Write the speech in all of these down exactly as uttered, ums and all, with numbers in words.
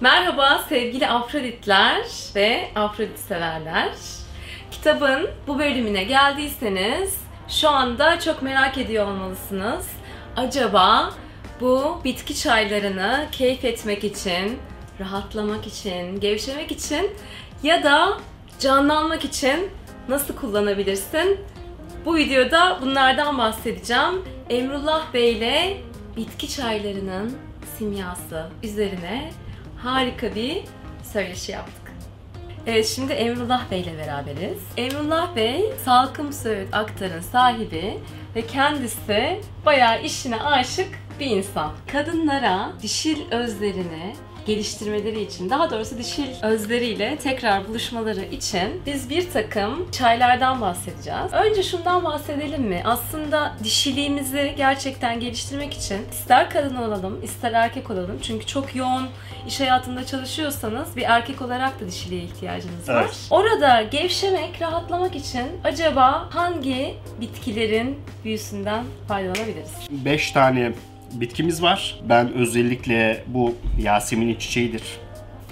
Merhaba sevgili Afroditler ve Afrodit severler. Kitabın bu bölümüne geldiyseniz şu anda çok merak ediyor olmalısınız. Acaba bu bitki çaylarını keyif etmek için, rahatlamak için, gevşemek için ya da canlanmak için nasıl kullanabilirsin? Bu videoda bunlardan bahsedeceğim. Emrullah Bey ile bitki çaylarının simyası üzerine harika bir söyleşi yaptık. Evet, şimdi Emrullah Bey ile beraberiz. Emrullah Bey, Salkım Söğüt Aktar'ın sahibi ve kendisi bayağı işine aşık bir insan. Kadınlara dişil özlerini geliştirmeleri için, daha doğrusu dişil özleriyle tekrar buluşmaları için biz bir takım çaylardan bahsedeceğiz. Önce şundan bahsedelim mi? Aslında dişiliğimizi gerçekten geliştirmek için ister kadın olalım, ister erkek olalım. Çünkü çok yoğun iş hayatında çalışıyorsanız bir erkek olarak da dişiliğe ihtiyacınız var. Evet. Orada gevşemek, rahatlamak için acaba hangi bitkilerin büyüsünden faydalanabiliriz? beş tane bitkimiz var. Ben özellikle bu Yasemin çiçeğidir.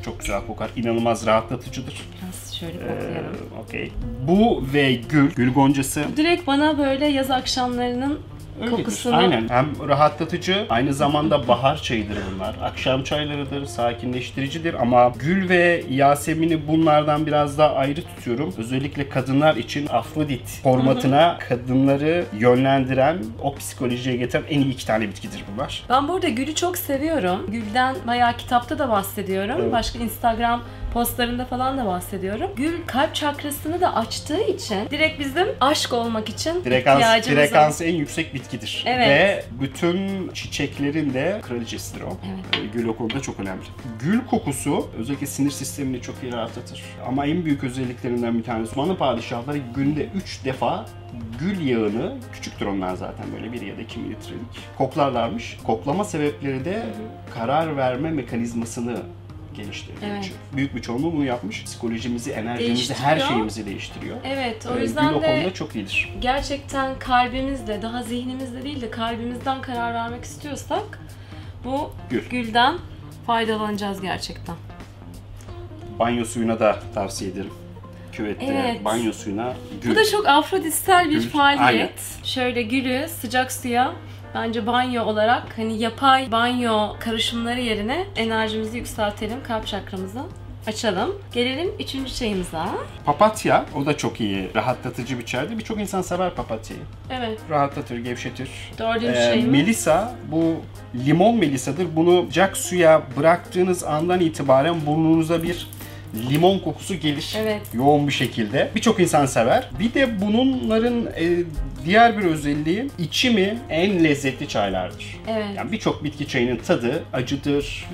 Çok güzel kokar. İnanılmaz rahatlatıcıdır. Nasıl şöyle koklayalım. Ee, okay. Bu ve gül. Gül goncası. Direkt bana böyle yaz akşamlarının öyledir, kokusunu. Aynen. Hem rahatlatıcı, aynı zamanda bahar çayıdır bunlar. Akşam çaylarıdır, sakinleştiricidir ama gül ve Yasemin'i bunlardan biraz daha ayrı tutuyorum. Özellikle kadınlar için Afrodit formatına kadınları yönlendiren, o psikolojiye getiren en iyi iki tane bitkidir bunlar. Ben burada gülü çok seviyorum. Gülden bayağı kitapta da bahsediyorum. Evet. Başka Instagram postlarında falan da bahsediyorum. Gül kalp çakrasını da açtığı için direkt bizim aşk olmak için Frekans, ihtiyacımız var. Frekansı en yüksek bitkidir. Evet. Ve bütün çiçeklerin de kraliçesidir o. Evet. Gül o konuda çok önemli. Gül kokusu özellikle sinir sistemini çok iyi rahatlatır. Ama en büyük özelliklerinden bir tanesi Osmanlı padişahları günde üç defa gül yağını, küçüktür onlar zaten böyle bir ya da iki mililitrelik koklarlarmış. Koklama sebepleri de karar verme mekanizmasını geliştirdiği evet. için. Büyük bir çoğunluğu bunu yapmış. Psikolojimizi, enerjimizi, her şeyimizi değiştiriyor. Evet, o yüzden ee, gül o konuda çok iyidir. Gerçekten kalbimizle, daha zihnimizle değil de kalbimizden karar vermek istiyorsak bu gül. gülden faydalanacağız gerçekten. Banyo suyuna da tavsiye ederim. Küvette, evet. banyo suyuna gül. Bu da çok afroditsel bir gül. faaliyet. Aynen. Şöyle gülü sıcak suya bence banyo olarak, hani yapay banyo karışımları yerine enerjimizi yükseltelim, kalp çakramızı açalım. Gelelim üçüncü çayımıza. Papatya, o da çok iyi, rahatlatıcı bir çaydır. Birçok insan sever papatyayı. Evet. Rahatlatır, gevşetir. Dördüncü ee, çayımız. Melisa, bu limon melisadır. Bunu sıcak suya bıraktığınız andan itibaren burnunuza bir limon kokusu gelir. Evet. Yoğun bir şekilde. Birçok insan sever. Bir de bunların e, diğer bir özelliği, içimi en lezzetli çaylardır. Evet. Yani birçok bitki çayının tadı acıdır,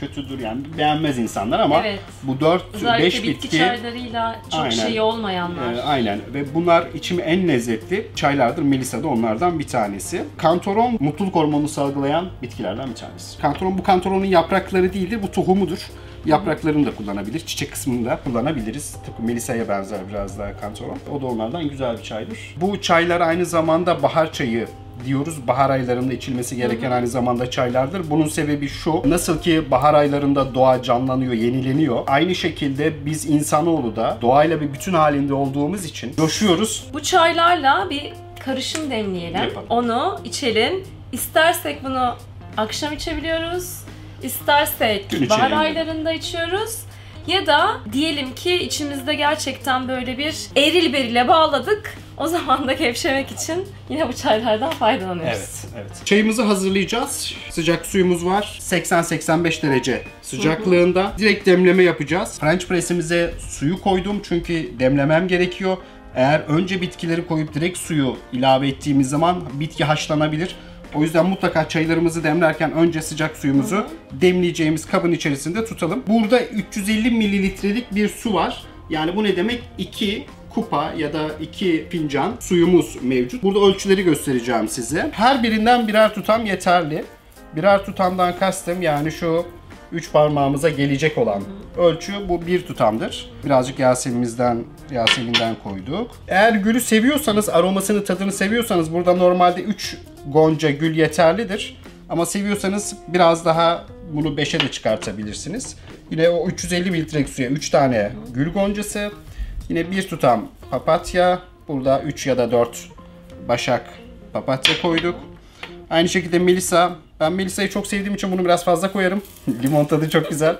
kötüdür, yani beğenmez insanlar ama evet. bu dört beş bitki, bitki çaylarıyla çok aynen, şeyi olmayanlar. E, aynen ve bunlar içimi en lezzetli çaylardır. Melisa da onlardan bir tanesi. Kantaron, mutluluk hormonunu salgılayan bitkilerden bir tanesi. Kantaron, bu kantaronun yaprakları değildir, bu tohumudur. Yapraklarını da kullanabilir, çiçek kısmını da kullanabiliriz. Tıpkı melisaya benzer biraz daha kantaron. O da onlardan güzel bir çaydır. Bu çaylar aynı zamanda bahar çayı diyoruz. Bahar aylarında içilmesi gereken aynı zamanda çaylardır. Bunun sebebi şu, nasıl ki bahar aylarında doğa canlanıyor, yenileniyor. Aynı şekilde biz insanoğlu da doğayla bir bütün halinde olduğumuz için coşuyoruz. Bu çaylarla bir karışım demleyelim. Yapalım. Onu içelim. İstersek bunu akşam içebiliyoruz. İstersek bahar aylarında içiyoruz ya da diyelim ki içimizde gerçekten böyle bir eril berile bağladık. O zaman da gevşemek için yine bu çaylardan faydalanıyoruz. Evet, evet. Çayımızı hazırlayacağız. Sıcak suyumuz var. seksen seksen beş derece sıcaklığında. Hı hı. Direkt demleme yapacağız. French press'imize suyu koydum çünkü demlemem gerekiyor. Eğer önce bitkileri koyup direkt suyu ilave ettiğimiz zaman bitki haşlanabilir. O yüzden mutlaka çaylarımızı demlerken önce sıcak suyumuzu Hı -hı. demleyeceğimiz kabın içerisinde tutalım. Burada üç yüz elli mililitrelik bir su var. Yani bu ne demek? iki kupa ya da iki fincan suyumuz mevcut. Burada ölçüleri göstereceğim size. Her birinden birer tutam yeterli. Birer tutamdan kastım yani şu üç parmağımıza gelecek olan ölçü, bu bir tutamdır. Birazcık Yasemin'den, Yasemin'den koyduk. Eğer gülü seviyorsanız, aromasını, tadını seviyorsanız burada normalde üç gonca gül yeterlidir. Ama seviyorsanız biraz daha bunu beşe de çıkartabilirsiniz. Yine o üç yüz elli mililitrelik suya üç tane gül goncası, yine bir tutam papatya, burada üç ya da dört başak papatya koyduk. Aynı şekilde melisa. Ben melisayı çok sevdiğim için bunu biraz fazla koyarım. Limon tadı çok güzel.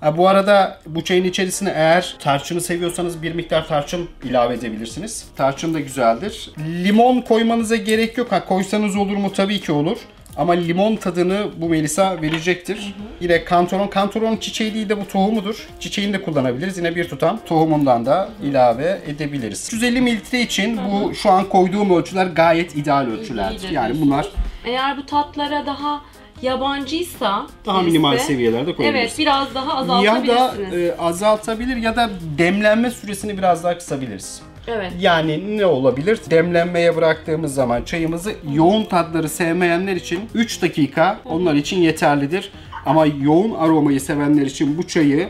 Ha, bu arada bu çayın içerisine eğer tarçını seviyorsanız bir miktar tarçın ilave edebilirsiniz. Tarçın da güzeldir. Limon koymanıza gerek yok. Ha, koysanız olur mu? Tabii ki olur. Ama limon tadını bu melisa verecektir. Hı hı. Yine kantaron. Kantaron çiçeği değil de bu tohumudur. Çiçeğini de kullanabiliriz. Yine bir tutam tohumundan da hı hı. ilave edebiliriz. üç yüz elli mililitre için hı hı. bu şu an koyduğum ölçüler gayet ideal ölçülerdir. Yani bunlar... Eğer bu tatlara daha yabancıysa... Daha birisi, minimal seviyelerde koyabilirsiniz. Evet, biraz daha azaltabilirsiniz. Ya da e, azaltabilir ya da demlenme süresini biraz daha kısabiliriz. Evet. Yani ne olabilir? Demlenmeye bıraktığımız zaman çayımızı yoğun tatları sevmeyenler için üç dakika onlar için yeterlidir. Ama yoğun aromayı sevenler için bu çayı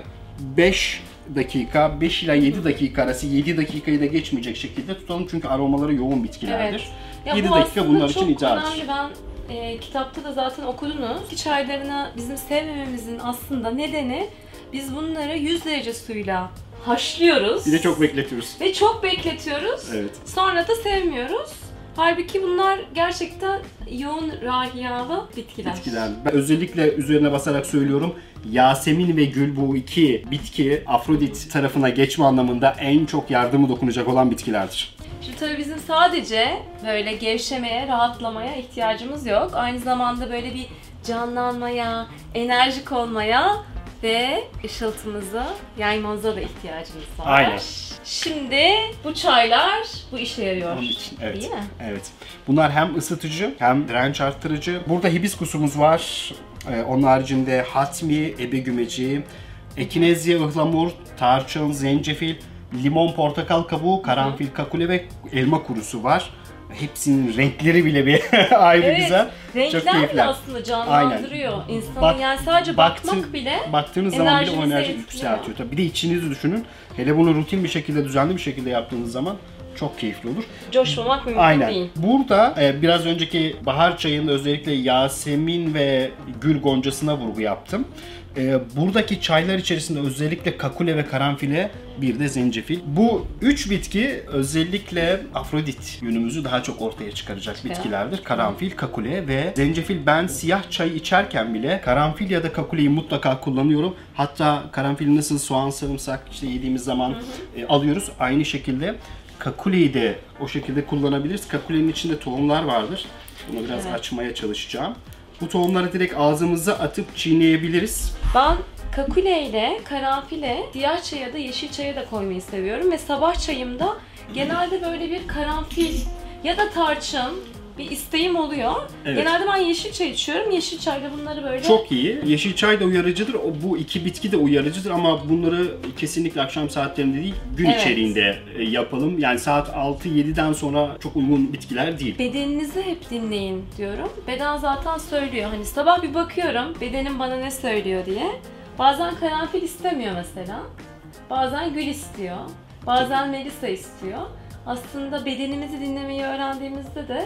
beş dakika, beş ila yedi dakika arası, yedi dakikayı da geçmeyecek şekilde tutalım. Çünkü aromaları yoğun bitkilerdir. Evet. yedi dakika bunlar için idealdir. Ben e, kitapta da zaten okudunuz. Çaylarını bizim sevmememizin aslında nedeni biz bunları yüz derece suyla haşlıyoruz. Bir de çok bekletiyoruz. Ve çok bekletiyoruz. Evet. Sonra da sevmiyoruz. Halbuki bunlar gerçekten yoğun rahiyalı bitkiler. Bitkiler. Ben özellikle üzerine basarak söylüyorum. Yasemin ve gül bu iki bitki Afrodit tarafına geçme anlamında en çok yardımı dokunacak olan bitkilerdir. Şimdi tabii bizim sadece böyle gevşemeye, rahatlamaya ihtiyacımız yok. Aynı zamanda böyle bir canlanmaya, enerjik olmaya ve ışıltımızı yaymamıza da ihtiyacımız var. Aynen. Şimdi bu çaylar bu işe yarıyor. Onun için, evet. Değil mi? Evet. Bunlar hem ısıtıcı hem direnç arttırıcı. Burada hibiskusumuz var. Ee, onun haricinde hatmi, ebe gümeci, ekinezya, ıhlamur, tarçın, zencefil, limon, portakal kabuğu, karanfil, kakule ve elma kurusu var. Hepsinin renkleri bile bir ayrı evet, güzel. Renkler bile aslında canlandırıyor insanı. Bak, yani sadece baktı, bakmak bile baktığınız zaman bile o enerji yükseltiyor. Tabii bir de içinizi düşünün. Hele bunu rutin bir şekilde, düzenli bir şekilde yaptığınız zaman çok keyifli olur. Coşmamak mümkün Aynen. değil. Burada e, biraz önceki bahar çayında özellikle yasemin ve gül goncasına vurgu yaptım. E, buradaki çaylar içerisinde özellikle kakule ve karanfile, bir de zencefil. Bu üç bitki özellikle Afrodit yönümüzü daha çok ortaya çıkaracak bitkilerdir. Karanfil, kakule ve zencefil. Ben siyah çayı içerken bile karanfil ya da kakuleyi mutlaka kullanıyorum. Hatta karanfil nasıl soğan, sarımsak işte yediğimiz zaman e, alıyoruz. Aynı şekilde kakuleyi de o şekilde kullanabiliriz. Kakulenin içinde tohumlar vardır. Bunu biraz evet. açmaya çalışacağım. Bu tohumları direkt ağzımıza atıp çiğneyebiliriz. Ben kakule ile karanfile siyah çaya da yeşil çaya da koymayı seviyorum. Ve sabah çayımda genelde böyle bir karanfil ya da tarçın bir isteğim oluyor. Evet. Genelde ben yeşil çay içiyorum. Yeşil çayda bunları böyle... Çok iyi. Yeşil çay da uyarıcıdır. Bu iki bitki de uyarıcıdır ama bunları kesinlikle akşam saatlerinde değil, gün evet. içeriğinde yapalım. Yani saat altı yediden sonra çok uygun bitkiler değil. Bedeninizi hep dinleyin diyorum. Beden zaten söylüyor. Hani sabah bir bakıyorum bedenim bana ne söylüyor diye. Bazen karanfil istemiyor mesela. Bazen gül istiyor. Bazen melisa istiyor. Aslında bedenimizi dinlemeyi öğrendiğimizde de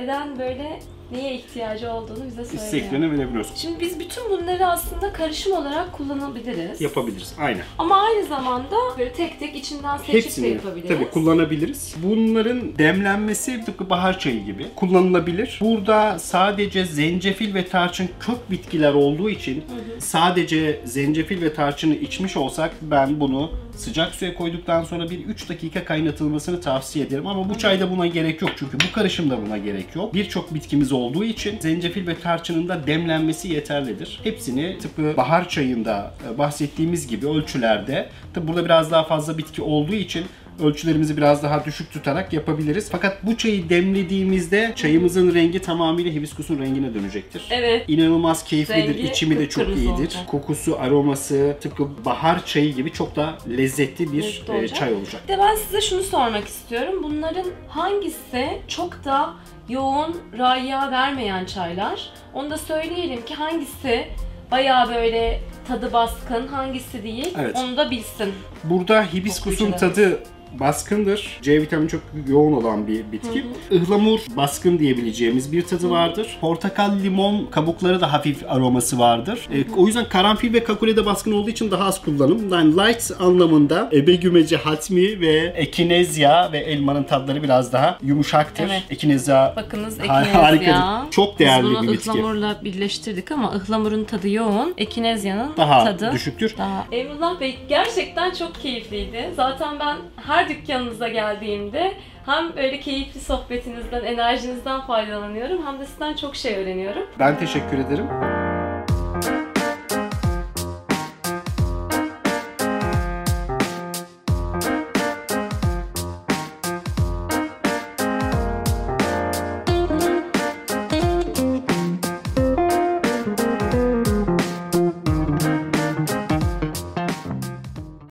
beden böyle neye ihtiyacı olduğunu bize söylüyor. İsteklerini verebiliyoruz. Şimdi biz bütün bunları aslında karışım olarak kullanabiliriz. Yapabiliriz, aynen. Ama aynı zamanda böyle tek tek içinden seçip Hepsini, de yapabiliriz. Tabii kullanabiliriz. Bunların demlenmesi tıpkı bahar çayı gibi kullanılabilir. Burada sadece zencefil ve tarçın kök bitkiler olduğu için hı hı. sadece zencefil ve tarçını içmiş olsak ben bunu sıcak suya koyduktan sonra bir üç dakika kaynatılmasını tavsiye ederim. Ama bu çayda buna gerek yok çünkü bu karışımda buna gerek yok. Birçok bitkimiz olduğu için zencefil ve tarçının da demlenmesi yeterlidir. Hepsini tıpkı bahar çayında bahsettiğimiz gibi ölçülerde, tabi burada biraz daha fazla bitki olduğu için ölçülerimizi biraz daha düşük tutarak yapabiliriz. Fakat bu çayı demlediğimizde çayımızın rengi tamamıyla hibiskusun rengine dönecektir. Evet. İnanılmaz keyiflidir. Rengi İçimi de çok iyidir. Olacak. Kokusu, aroması tıpkı bahar çayı gibi çok da lezzetli bir olacak. çay olacak. Bir de ben size şunu sormak istiyorum. Bunların hangisi çok da yoğun raya vermeyen çaylar? Onu da söyleyelim ki hangisi bayağı böyle tadı baskın, hangisi değil? Evet. Onu da bilsin. Burada hibiskusun tadı baskındır. C vitamini çok yoğun olan bir bitki. Hı hı. Ihlamur baskın diyebileceğimiz bir tadı hı hı. vardır. Portakal, limon kabukları da hafif aroması vardır. Hı hı. E, o yüzden karanfil ve kakule de baskın olduğu için daha az kullanım. Yani light anlamında ebe gümeci, hatmi ve ekinezya ve elmanın tadları biraz daha yumuşaktır. Evet. Ekinezya, bakınız ekinezya. Harikadır. Çok değerli bir bitki. Biz bunu ıhlamurla birleştirdik ama ıhlamurun tadı yoğun. Ekinezyanın daha tadı düşüktür. Daha. Emrullah Bey, gerçekten çok keyifliydi. Zaten ben her dükkanınıza geldiğimde hem böyle keyifli sohbetinizden, enerjinizden faydalanıyorum hem de sizden çok şey öğreniyorum. Ben teşekkür ederim.